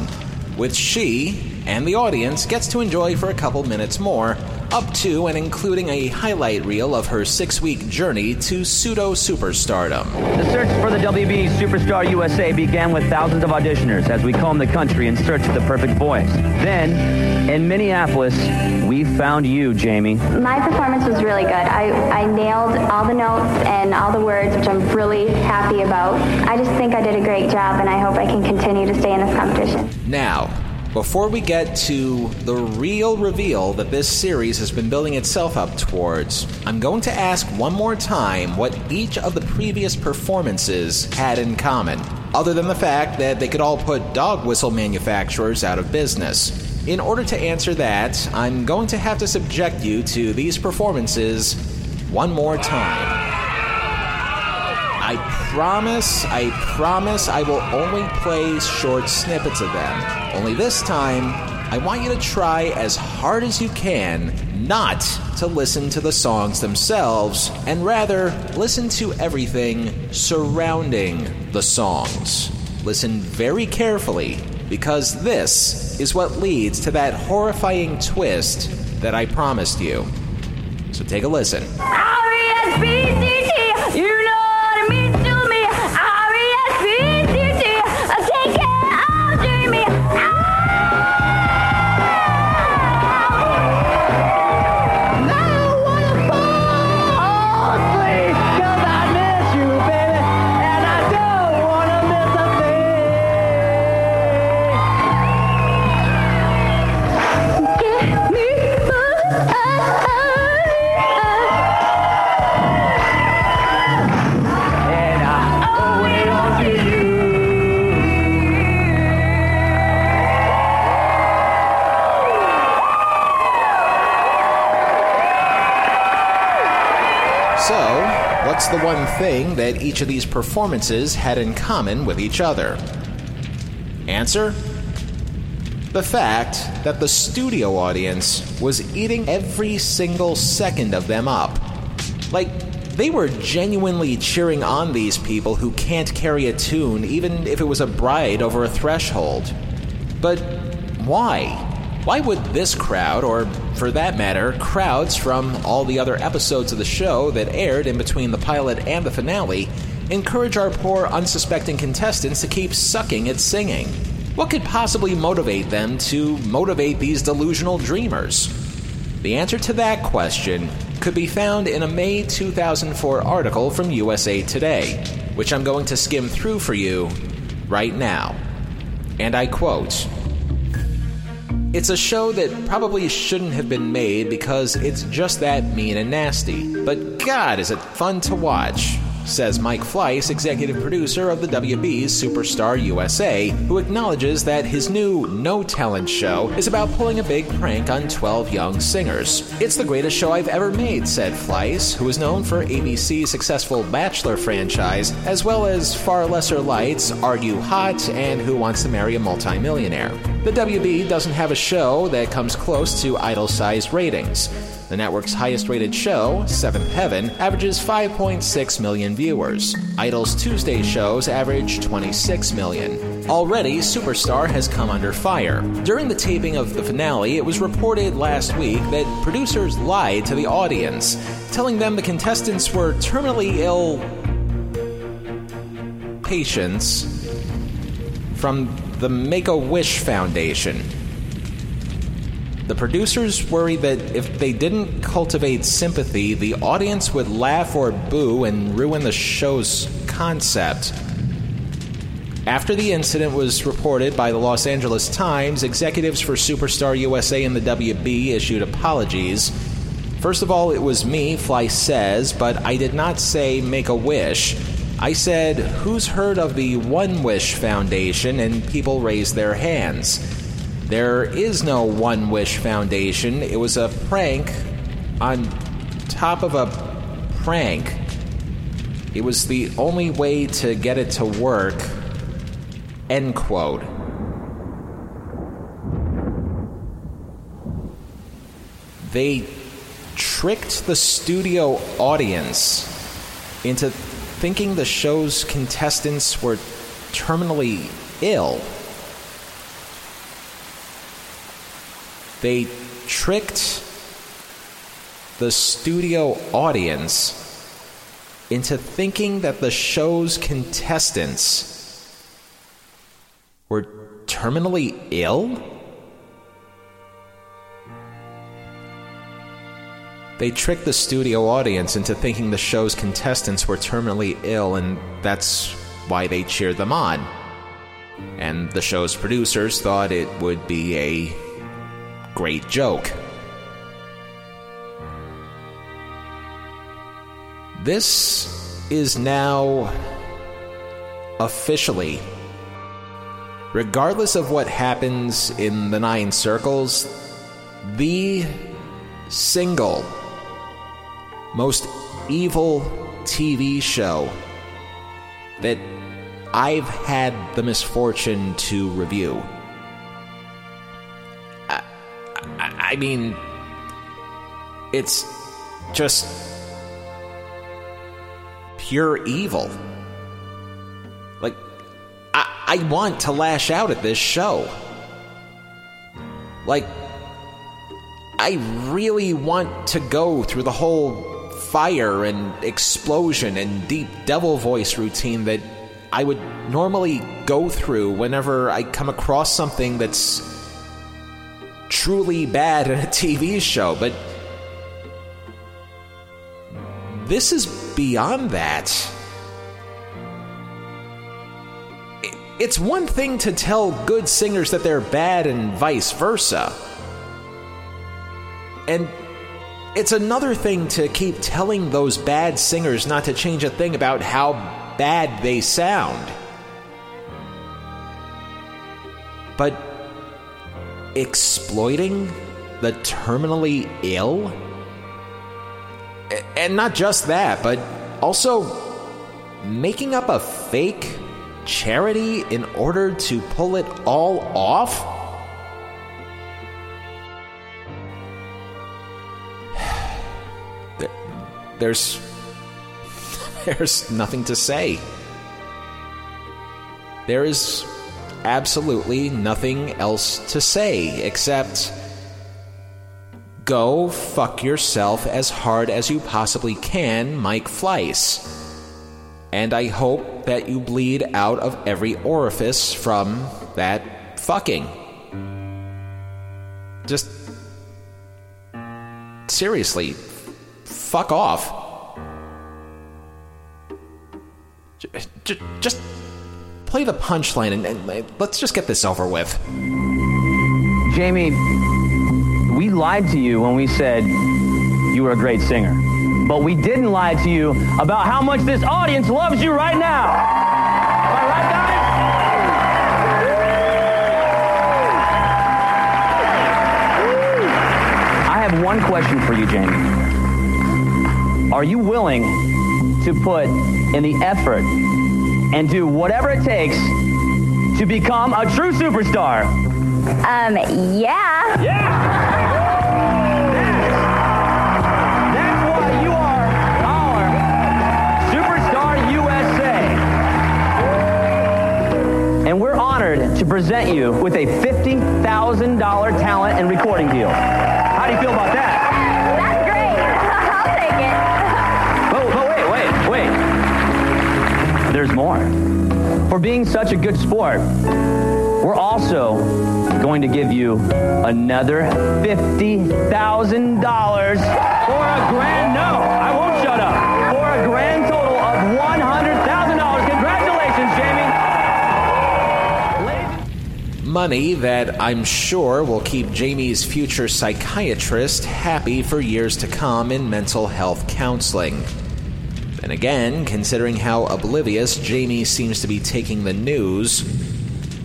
which she and the audience gets to enjoy for a couple minutes more, up to and including a highlight reel of her 6-week journey to pseudo-superstardom. The search for the WB Superstar USA began with thousands of auditioners as we combed the country in search of the perfect voice. Then, in Minneapolis, we found you, Jamie. My performance was really good. I nailed all the notes and all the words, which I'm really happy about. I just think I did a great job, and I hope I can continue to stay in this competition. Now, before we get to the real reveal that this series has been building itself up towards, I'm going to ask one more time what each of the previous performances had in common, other than the fact that they could all put dog whistle manufacturers out of business. In order to answer that, I'm going to have to subject you to these performances one more time. I promise I will only play short snippets of them. Only this time, I want you to try as hard as you can not to listen to the songs themselves, and rather listen to everything surrounding the songs. Listen very carefully, because this is what leads to that horrifying twist that I promised you. So take a listen. R-E-S-P-C-T, you know. What's the one thing that each of these performances had in common with each other? Answer? The fact that the studio audience was eating every single second of them up. Like, they were genuinely cheering on these people who can't carry a tune, even if it was a bride over a threshold. But why? Why would this crowd, or for that matter, crowds from all the other episodes of the show that aired in between the pilot and the finale, encourage our poor, unsuspecting contestants to keep sucking at singing? What could possibly motivate them to motivate these delusional dreamers? The answer to that question could be found in a May 2004 article from USA Today, which I'm going to skim through for you right now. And I quote, "It's a show that probably shouldn't have been made because it's just that mean and nasty. But God, is it fun to watch," says Mike Fleiss, executive producer of the WB's Superstar USA, who acknowledges that his new no-talent show is about pulling a big prank on 12 young singers. "It's the greatest show I've ever made," said Fleiss, who is known for ABC's successful Bachelor franchise, as well as far lesser lights Are You Hot and Who Wants to Marry a Multimillionaire. The WB doesn't have a show that comes close to Idol-sized ratings. The network's highest-rated show, Seventh Heaven, averages 5.6 million viewers. Idol's Tuesday shows average 26 million. Already, Superstar has come under fire. During the taping of the finale, it was reported last week that producers lied to the audience, telling them the contestants were terminally ill patients from the Make-A-Wish Foundation. The producers worry that if they didn't cultivate sympathy, the audience would laugh or boo and ruin the show's concept. After the incident was reported by the Los Angeles Times, executives for Superstar USA and the WB issued apologies. First of all, it was me, Fleiss says, but I did not say make a wish. I said, who's heard of the One Wish Foundation? And people raised their hands. There is no One Wish Foundation. It was a prank on top of a prank. It was the only way to get it to work. End quote. They tricked the studio audience into thinking the show's contestants were terminally ill. They tricked the studio audience into thinking that the show's contestants were terminally ill? They tricked the studio audience into thinking the show's contestants were terminally ill, and that's why they cheered them on. And the show's producers thought it would be a great joke. This is now officially, regardless of what happens in the Nine Circles, the single most evil TV show that I've had the misfortune to review. I mean, it's just pure evil. Like, I want to lash out at this show. Like, I really want to go through the whole fire and explosion and deep devil voice routine that I would normally go through whenever I come across something that's truly bad in a TV show, but this is beyond that. It's one thing to tell good singers that they're bad and vice versa. And it's another thing to keep telling those bad singers not to change a thing about how bad they sound. But exploiting the terminally ill? And not just that, but also making up a fake charity in order to pull it all off? There's nothing to say. There is absolutely nothing else to say except go fuck yourself as hard as you possibly can, Mike Fleiss. And I hope that you bleed out of every orifice from that fucking. Just seriously, fuck off. Just play the punchline and let's just get this over with. Jamie, we lied to you when we said you were a great singer. But we didn't lie to you about how much this audience loves you right now. Am I right, guys? I have one question for you, Jamie. Are you willing to put in the effort and do whatever it takes to become a true superstar? Yeah. Yeah! That's why you are our Superstar USA. And we're honored to present you with a $50,000 talent and recording deal. How do you feel about that? That's great. I'll take it. But wait. There's more. For being such a good sport, we're also going to give you another $50,000 for a grand, no, I won't shut up, for a grand total of $100,000. Congratulations, Jamie. money that I'm sure will keep Jamie's future psychiatrist happy for years to come in mental health counseling. And again, considering how oblivious Jamie seems to be taking the news,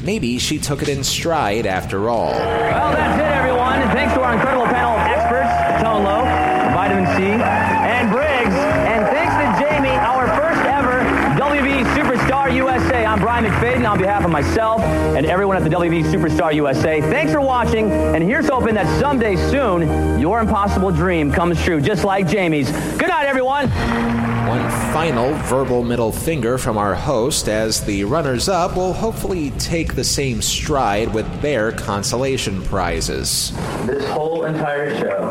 maybe she took it in stride after all. Well, that's it, everyone. Thanks to our incredible panel of experts, Tone Loc, Vitamin C, and Briggs. And thanks to Jamie, our first ever WB Superstar USA. I'm Brian McFadden on behalf of myself and everyone at the WB Superstar USA. Thanks for watching, and here's hoping that someday soon your impossible dream comes true, just like Jamie's. Good night, everyone. One final verbal middle finger from our host as the runners-up will hopefully take the same stride with their consolation prizes. This whole entire show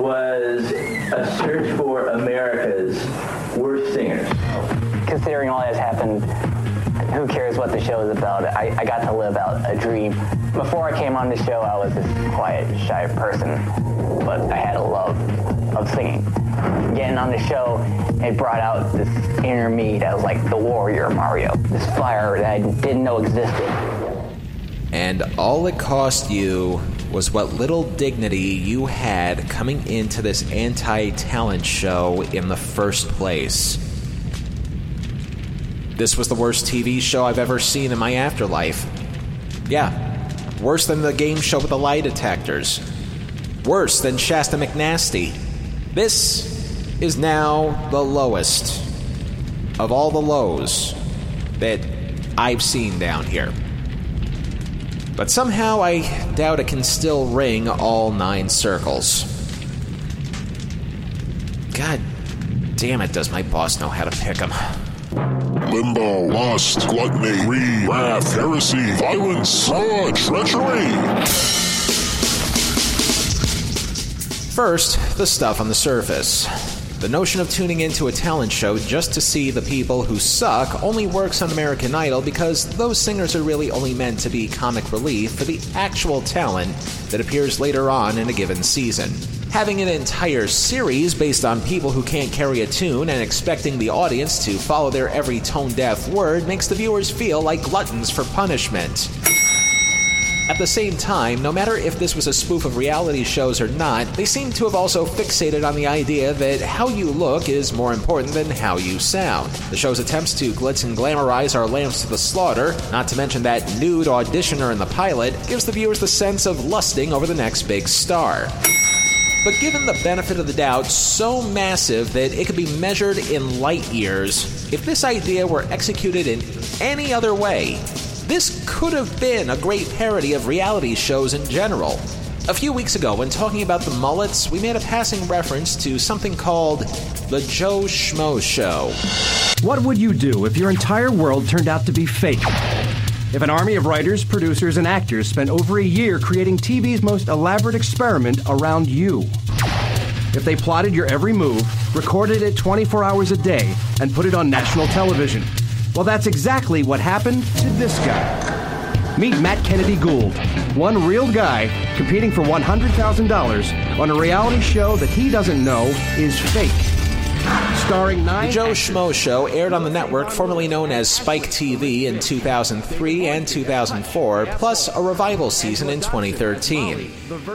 was a search for America's worst singers. Considering all that has happened, who cares what the show is about? I got to live out a dream. Before I came on the show, I was this quiet, shy person, but I had a love of singing. Getting on the show, it brought out this inner me that was like the warrior Mario, this fire that I didn't know existed. And all it cost you was what little dignity you had coming into this anti-talent show in the first place. This was the worst TV show I've ever seen in my afterlife. Yeah, worse than the game show with the lie detectors. Worse than Shasta McNasty. This is now the lowest of all the lows that I've seen down here. But somehow I doubt it can still ring all nine circles. God damn it, does my boss know how to pick them. Limbo, lust, gluttony, greed, wrath, heresy, violence, fraud, treachery. First, the stuff on the surface. The notion of tuning into a talent show just to see the people who suck only works on American Idol because those singers are really only meant to be comic relief for the actual talent that appears later on in a given season. Having an entire series based on people who can't carry a tune and expecting the audience to follow their every tone-deaf word makes the viewers feel like gluttons for punishment. At the same time, no matter if this was a spoof of reality shows or not, they seem to have also fixated on the idea that how you look is more important than how you sound. The show's attempts to glitz and glamorize our lambs to the slaughter, not to mention that nude auditioner in the pilot, gives the viewers the sense of lusting over the next big star. But given the benefit of the doubt so massive that it could be measured in light years, if this idea were executed in any other way, this could have been a great parody of reality shows in general. A few weeks ago, when talking about the mullets, we made a passing reference to something called the Joe Schmo Show. What would you do if your entire world turned out to be fake? If an army of writers, producers, and actors spent over a year creating TV's most elaborate experiment around you? If they plotted your every move, recorded it 24 hours a day, and put it on national television? Well, that's exactly what happened to this guy. Meet Matt Kennedy Gould, one real guy competing for $100,000 on a reality show that he doesn't know is fake. Starring nine... The Joe Schmo Show aired on the network formerly known as Spike TV in 2003 and 2004, plus a revival season in 2013.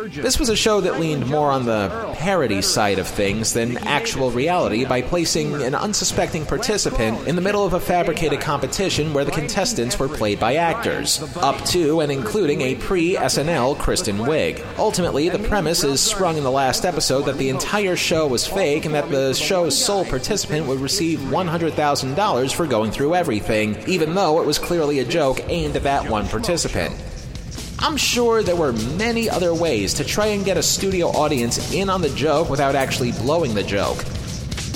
This was a show that leaned more on the parody side of things than actual reality by placing an unsuspecting participant in the middle of a fabricated competition where the contestants were played by actors, up to and including a pre-SNL Kristen Wiig. Ultimately, the premise is sprung in the last episode that the entire show was fake and that the show's sole participant would receive $100,000 for going through everything, even though it was clearly a joke aimed at that one participant. I'm sure there were many other ways to try and get a studio audience in on the joke without actually blowing the joke.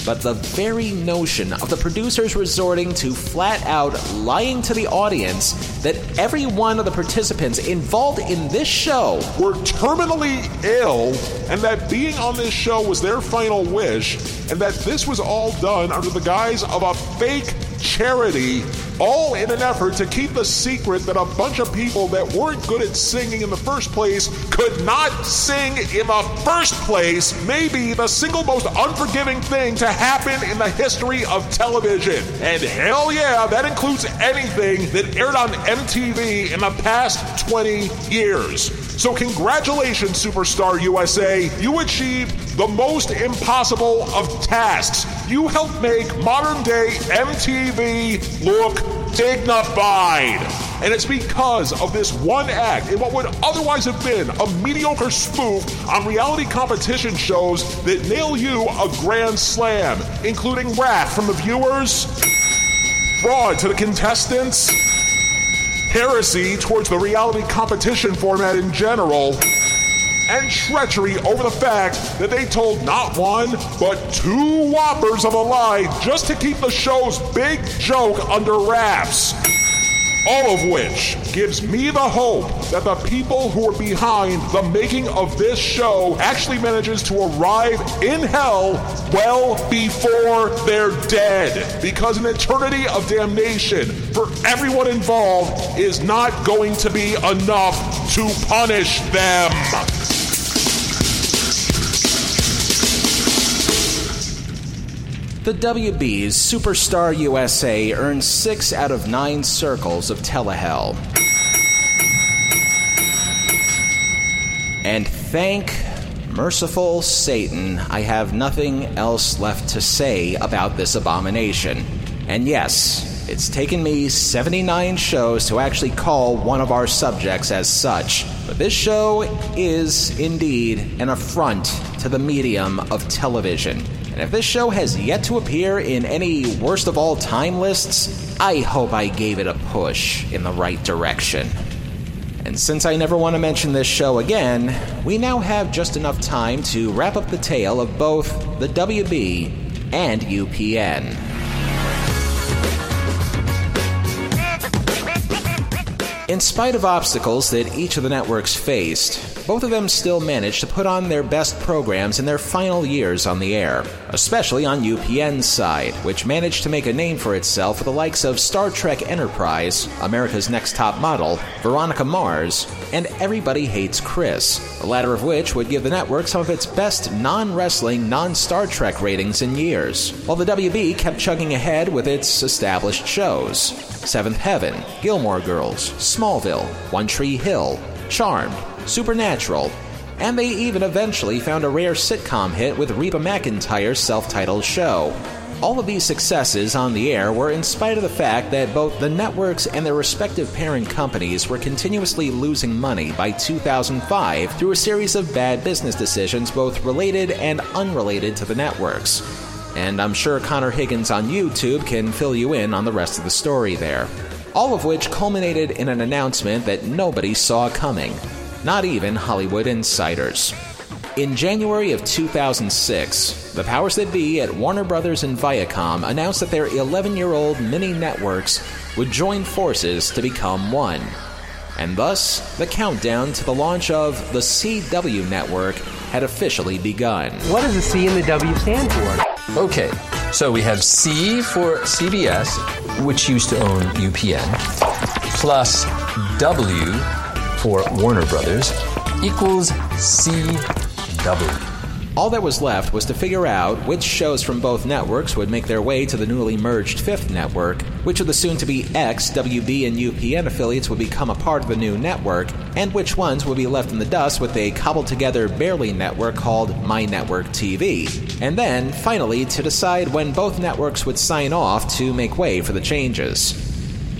But the very notion of the producers resorting to flat-out lying to the audience that every one of the participants involved in this show were terminally ill, and that being on this show was their final wish, and that this was all done under the guise of a fake charity all in an effort to keep a secret that a bunch of people that weren't good at singing in the first place could not sing in the first place may be the single most unforgiving thing to happen in the history of television. And hell yeah, that includes anything that aired on MTV in the past 20 years. So congratulations, Superstar USA. You achieved the most impossible of tasks. You helped make modern-day MTV look dignified. And it's because of this one act in what would otherwise have been a mediocre spoof on reality competition shows that nail you a grand slam, including wrath from the viewers, fraud to the contestants, heresy towards the reality competition format in general, and treachery over the fact that they told not one, but two whoppers of a lie just to keep the show's big joke under wraps. All of which gives me the hope that the people who are behind the making of this show actually manages to arrive in hell well before they're dead. Because an eternity of damnation for everyone involved is not going to be enough to punish them. The WB's Superstar USA earned 6 out of 9 circles of Telehell. And thank merciful Satan, I have nothing else left to say about this abomination. And yes, it's taken me 79 shows to actually call one of our subjects as such. But this show is indeed an affront to the medium of television. And if this show has yet to appear in any worst of all time lists, I hope I gave it a push in the right direction. And since I never want to mention this show again, we now have just enough time to wrap up the tale of both the WB and UPN. In spite of obstacles that each of the networks faced, both of them still managed to put on their best programs in their final years on the air, especially on UPN's side, which managed to make a name for itself with the likes of Star Trek Enterprise, America's Next Top Model, Veronica Mars, and Everybody Hates Chris, the latter of which would give the network some of its best non-wrestling, non-Star Trek ratings in years, while the WB kept chugging ahead with its established shows. Seventh Heaven, Gilmore Girls, Smallville, One Tree Hill, Charmed, Supernatural, and they even eventually found a rare sitcom hit with Reba McEntire's self-titled show. All of these successes on the air were in spite of the fact that both the networks and their respective parent companies were continuously losing money by 2005 through a series of bad business decisions, both related and unrelated to the networks. And I'm sure Connor Higgins on YouTube can fill you in on the rest of the story there. All of which culminated in an announcement that nobody saw coming, not even Hollywood insiders. In January of 2006, the powers that be at Warner Brothers and Viacom announced that their 11-year-old mini-networks would join forces to become one. And thus, the countdown to the launch of the CW Network had officially begun. What does the C and the W stand for? Okay, so we have C for CBS, which used to own UPN, plus W for Warner Brothers, equals CW. All that was left was to figure out which shows from both networks would make their way to the newly merged fifth network, which of the soon-to-be ex-WB and UPN affiliates would become a part of the new network, and which ones would be left in the dust with a cobbled-together barely network called My Network TV. And then, finally, to decide when both networks would sign off to make way for the changes.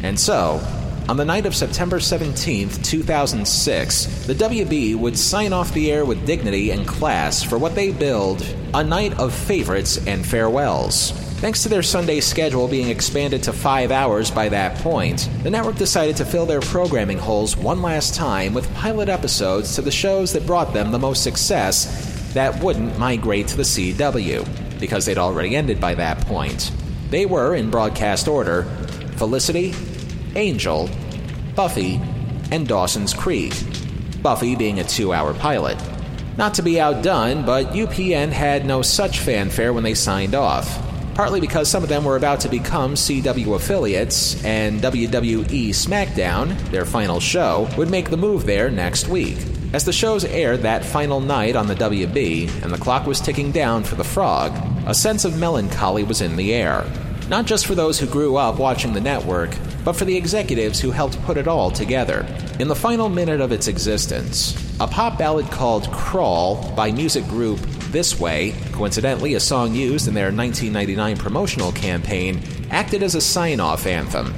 And so, on the night of September 17, 2006, the WB would sign off the air with dignity and class for what they billed a night of favorites and farewells. Thanks to their Sunday schedule being expanded to 5 hours by that point, the network decided to fill their programming holes one last time with pilot episodes to the shows that brought them the most success that wouldn't migrate to the CW, because they'd already ended by that point. They were, in broadcast order, Felicity, Angel, Buffy, and Dawson's Creek, Buffy being a 2-hour pilot. Not to be outdone, but UPN had no such fanfare when they signed off, partly because some of them were about to become CW affiliates, and WWE SmackDown, their final show, would make the move there next week. As the shows aired that final night on the WB, and the clock was ticking down for the Frog, a sense of melancholy was in the air. Not just for those who grew up watching the network, but for the executives who helped put it all together. In the final minute of its existence, a pop ballad called Crawl by music group This Way, coincidentally a song used in their 1999 promotional campaign, acted as a sign-off anthem.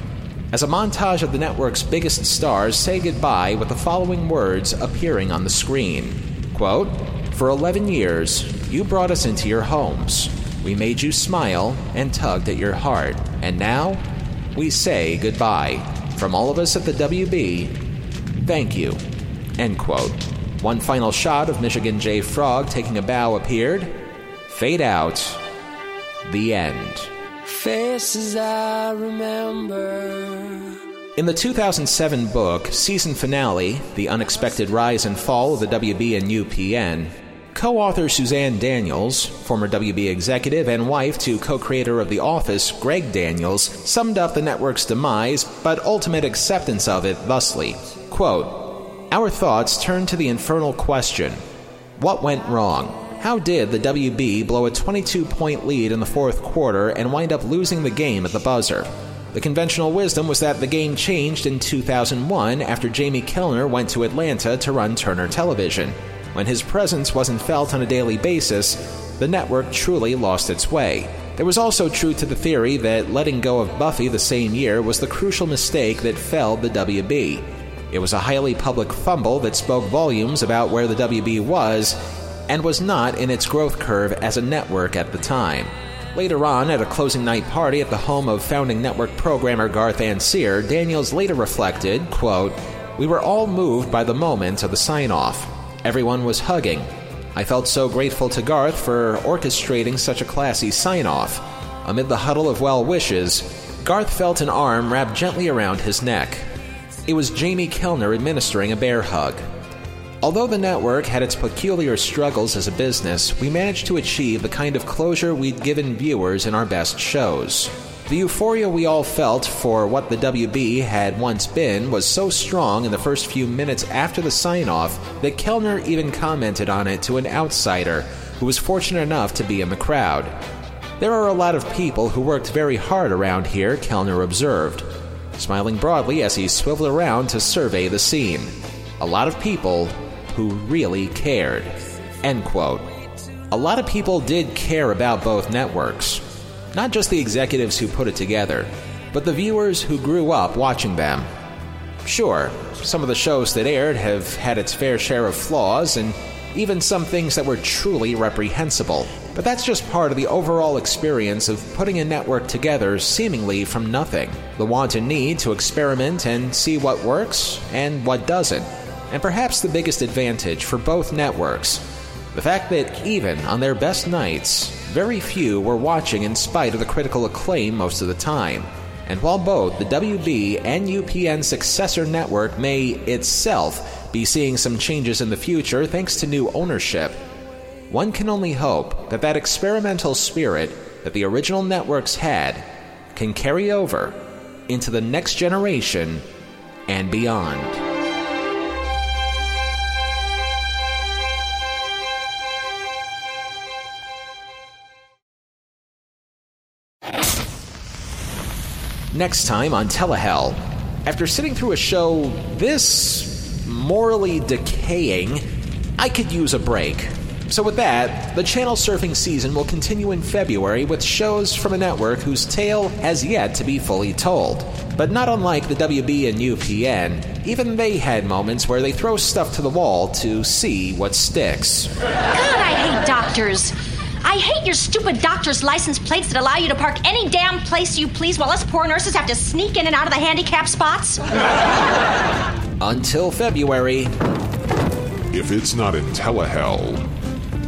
As a montage of the network's biggest stars say goodbye with the following words appearing on the screen. Quote, "For 11 years, you brought us into your homes. We made you smile and tugged at your heart. And now, we say goodbye. From all of us at the WB, thank you." End quote. One final shot of Michigan J. Frog taking a bow appeared. Fade out. The end. Faces I remember. In the 2007 book, Season Finale, The Unexpected Rise and Fall of the WB and UPN, co-author Suzanne Daniels, former WB executive and wife to co-creator of The Office, Greg Daniels, summed up the network's demise, but ultimate acceptance of it thusly, quote, "Our thoughts turn to the infernal question, what went wrong? How did the WB blow a 22-point lead in the fourth quarter and wind up losing the game at the buzzer? The conventional wisdom was that the game changed in 2001 after Jamie Kellner went to Atlanta to run Turner Television. When his presence wasn't felt on a daily basis, the network truly lost its way. There was also truth to the theory that letting go of Buffy the same year was the crucial mistake that felled the WB. It was a highly public fumble that spoke volumes about where the WB was and was not in its growth curve as a network at the time." Later on, at a closing night party at the home of founding network programmer Garth Ancier, Daniels later reflected, quote, "We were all moved by the moment of the sign-off. Everyone was hugging. I felt so grateful to Garth for orchestrating such a classy sign-off. Amid the huddle of well wishes, Garth felt an arm wrapped gently around his neck. It was Jamie Kellner administering a bear hug. Although the network had its peculiar struggles as a business, we managed to achieve the kind of closure we'd given viewers in our best shows. The euphoria we all felt for what the WB had once been was so strong in the first few minutes after the sign-off that Kellner even commented on it to an outsider who was fortunate enough to be in the crowd. 'There are a lot of people who worked very hard around here,' Kellner observed, smiling broadly as he swiveled around to survey the scene. 'A lot of people who really cared.'" End quote. A lot of people did care about both networks. Not just the executives who put it together, but the viewers who grew up watching them. Sure, some of the shows that aired have had its fair share of flaws and even some things that were truly reprehensible, but that's just part of the overall experience of putting a network together seemingly from nothing. The want and need to experiment and see what works and what doesn't. And perhaps the biggest advantage for both networks, the fact that even on their best nights, very few were watching in spite of the critical acclaim most of the time. And while both the WB and UPN successor network may itself be seeing some changes in the future thanks to new ownership, one can only hope that that experimental spirit that the original networks had can carry over into the next generation and beyond. Next time on Telehell. After sitting through a show this morally decaying, I could use a break. So with that, the channel surfing season will continue in February with shows from a network whose tale has yet to be fully told. But not unlike the WB and UPN, even they had moments where they throw stuff to the wall to see what sticks. God, I hate doctors. I hate your stupid doctor's license plates that allow you to park any damn place you please while us poor nurses have to sneak in and out of the handicap spots. Until February. If it's not in Telehell,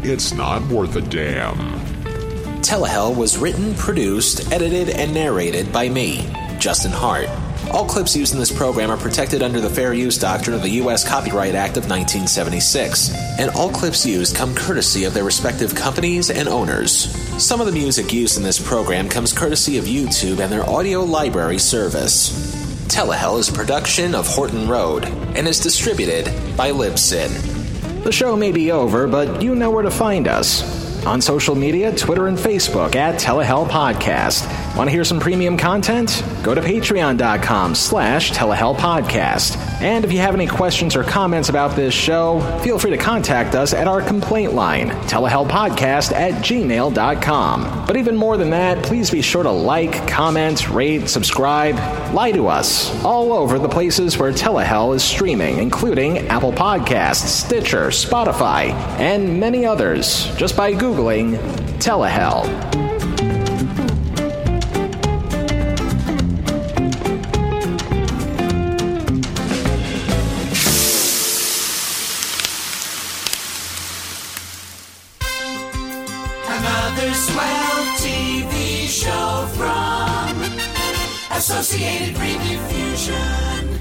it's not worth a damn. Telehell was written, produced, edited, and narrated by me, Justin Hart. All clips used in this program are protected under the Fair Use Doctrine of the U.S. Copyright Act of 1976, and all clips used come courtesy of their respective companies and owners. Some of the music used in this program comes courtesy of YouTube and their audio library service. Telehell is a production of Horton Road and is distributed by Libsyn. The show may be over, but you know where to find us. On social media, Twitter and Facebook at Telehell Podcast. Want to hear some premium content? Go to patreon.com/Telehell Podcast. And if you have any questions or comments about this show, feel free to contact us at our complaint line, telehellpodcast@gmail.com. But even more than that, please be sure to like, comment, rate, subscribe, lie to us all over the places where Telehell is streaming, including Apple Podcasts, Stitcher, Spotify, and many others, just by Googling Telehell. Associated Rediffusion.